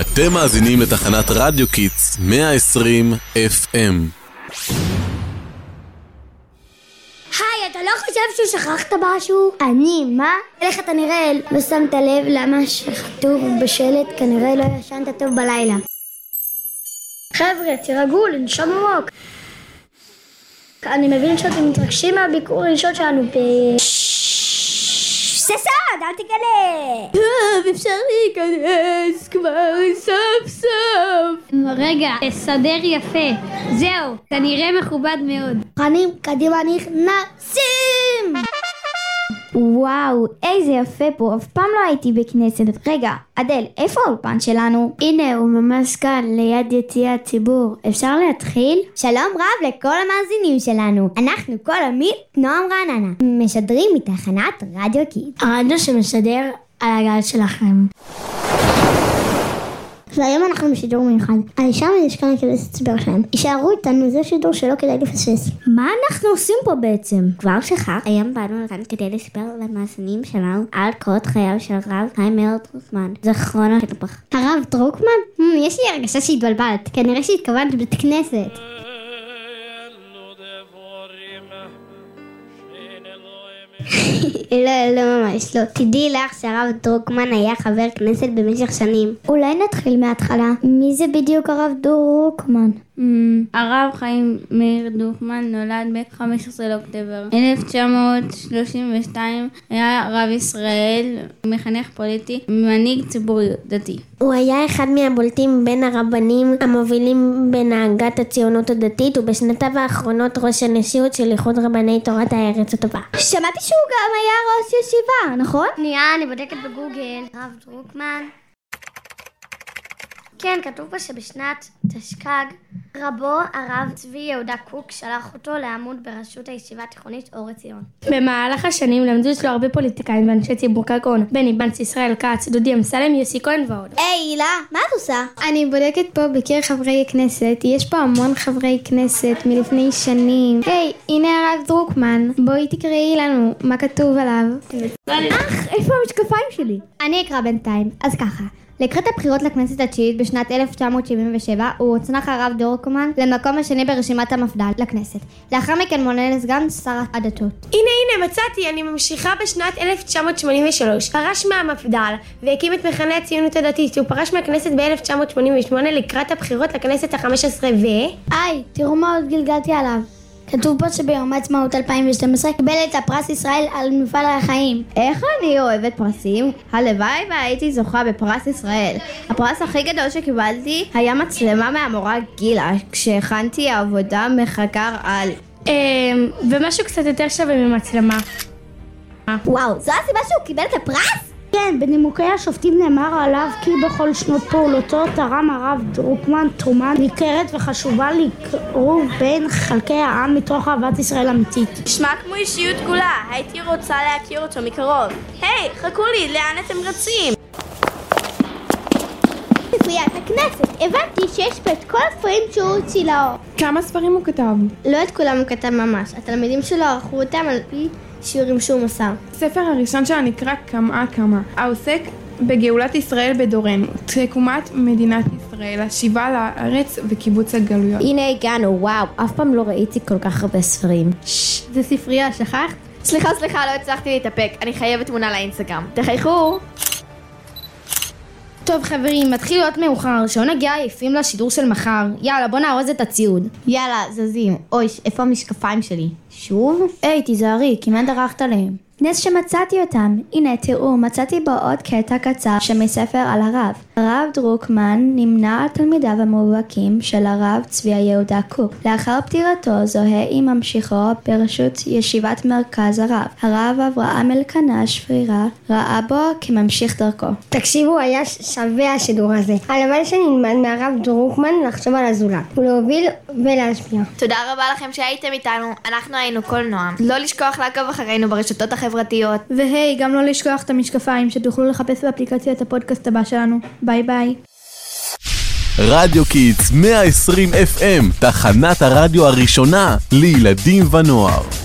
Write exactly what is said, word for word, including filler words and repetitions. אתם מאזינים לתחנת רדיו-קיד מאה עשרים אף אם. היי, אתה לא חושב ששכחת משהו? אני, מה? לך אתה נראה ושמת לב למה שכתוב בשלט, כנראה לא ישנת טוב בלילה. חבר'ה, תירגעו, לנשום עמוק. אני מבין שאתם מתרגשים מהביקור הראשון שלנו ב... זה סוד, אל תגלה! טוב, אפשר להיכנס כבר סוף סוף. רגע, תסדר יפה. זהו, אתה נראה מכובד מאוד. מוכנים, קדימה, נכנסים! וואו, איזה יפה פה, אף פעם לא הייתי בכנסת. רגע, אדל, איפה האולפן שלנו? הנה, הוא ממש כאן, ליד יציע הציבור. אפשר להתחיל? שלום רב לכל המאזינים שלנו. אנחנו כל עמית נועם רעננה. משדרים מתחנת רדיו-קיד. הרדיו שמשדר על הגל שלכם. והיום אנחנו בשידור מיוחד. האישה מלשכן הכבשת הסבר שלהם. יישארו איתנו, זה שידור שלא כדאי לפספס. מה אנחנו עושים פה בעצם? כבר שכח. היום באנו לכאן כדי לספר למאזינים שלנו על קורות חייו של הרב חיים מאיר דרוקמן, זכרונו לברכה. הרב דרוקמן? יש לי הרגשה שהתבלבלת. כנראה שהתכוונת בית כנסת. לא, לא ממש לא. תדעי לך שהרב דרוקמן היה חבר כנסת במשך שנים. אולי נתחיל מההתחלה. מי זה בדיוק הרב דרוקמן? הרב חיים מאיר דרוקמן נולד ב-חמישה עשר לאוקטובר אלף תשע מאות שלושים ושתיים, היה רב ישראל, מחנך פוליטי, מנהיג ציבורי דתי. הוא היה אחד מהבולטים בין הרבנים המובילים בהנהגת הציונות הדתית, ובשנתיו האחרונות ראש הנשיאות של איחוד רבני תורת הארץ הטובה. שמעתי שהוא גם היה ראש ישיבה, נכון? שנייה, אני בודקת בגוגל. הרב דרוקמן. כן, כתוב פה שבשנת תשכ"ג רבו הרב צביע יהודה קוק שלח אותו לעמוד בראשות הישיבה התיכונית אור עציון. במהלך השנים למדו אצלו הרבה פוליטיקאים ואנשי ציבור כגון בני בנץ, ישראל כץ, דודי אמסלם, יוסי כהן ועוד. היי הילה, מה את עושה? אני בודקת פה בקיר חברי הכנסת, יש פה המון חברי כנסת מלפני שנים. היי, הנה הרב דרוקמן, בואי תקראי לנו מה כתוב עליו. אך, איפה המשקפיים שלי? אני אקרא בינתיים, אז ככה. לקראת הבחירות לכנסת התשיעית בשנת אלף תשע מאות שבעים ושבע הוא הוצנח הרב דרוקמן למקום השני ברשימת המפדל לכנסת. לאחר מכן מונה לסגן שר הדתות. הנה הנה מצאתי, אני ממשיכה. בשנת אלף תשע מאות שמונים ושלוש פרש מהמפדל והקים את מחנה הציונות הדתית. הוא פרש מהכנסת ב-אלף תשע מאות שמונים ושמונה לקראת הבחירות לכנסת ה-חמש עשרה ו... איי, תראו מה עוד גלגלתי עליו. כתוב פה שביום העצמאות אלפיים ושתים עשרה קיבל את הפרס ישראל על מפעל החיים. איך אני אוהבת פרסים? הלוואי והייתי זוכה בפרס ישראל. הפרס הכי גדול שקיבלתי היה מצלמה מהמורה גילה כשהכנתי עבודה מחקר על... ומשהו קצת יותר שווה ממצלמה. וואו, זו הסיבה שהוא קיבל את הפרס? כן, בנימוקי השופטים נאמר עליו כי בכל שנות פעולותו תרם הרב דרוקמן תרומה ניכרת וחשובה לקרוב בין חלקי העם מתוך אהבת ישראל אמיתית. נשמע כמו אישיות גדולה, הייתי רוצה להכיר אותו מקרוב. היי, חכו לי, לאן אתם רצים? ספריית הכנסת, הבנתי שיש פה את כל הספרים שהוא הוציא לאור. כמה ספרים הוא כתב? לא את כולם הוא כתב ממש, התלמידים שלו ערכו אותם על פי... שיעורים שהוא מסר. הספר הראשון שלה נקרא כמה כמה, העוסק בגאולת ישראל בדורנו, תקומת מדינת ישראל, השיבה לארץ וקיבוץ הגלויות. הנה הגענו, וואו, אף פעם לא ראיתי כל כך הרבה ספרים. ששש, זה ספרייה, שכחת? סליחה, סליחה, לא הצלחתי להתאפק, אני חייבת תמונה לאינסטגרם. תחייכו! טוב חברים, מתחיל להיות מאוחר, שעון הגיעה עייפים לשידור של מחר. יאללה, בוא נארוז את הציוד. יאללה, זזים. אוי, איפה המשקפיים שלי? שוב? היי, תיזהרי, כמעט דרכת עליהם. נס שמצאתי אותם. הנה, תראו, מצאתי בו עוד קטע קצר שמספר על הרב. הרב דרוקמן נמנה על תלמידיו המובהקים של הרב צביע יהודה קוק. לאחר פטירתו זוהה עם ממשיכו ברשות ישיבת מרכז הרב. הרב אברהם אלקנה שפירא ראה בו כממשיך דרכו. תקשיבו, היה שווה השידור הזה. הלוואי שנלמד מהרב דרוקמן לחשוב על הזולת ולהוביל ולהשפיע. תודה רבה לכם שהייתם איתנו, אנחנו היינו כל נועם. לא לשכוח לעקוב אחרינו ברשתות החברתיות. והי, גם לא לשכוח את המשקפיים שתוכלו לחפש באפליקציית הפודקאסט הבא שלנו. ביי ביי. רדיו קידס מאה עשרים אף אם, תחנת הרדיו הראשונה לילדים ונוער.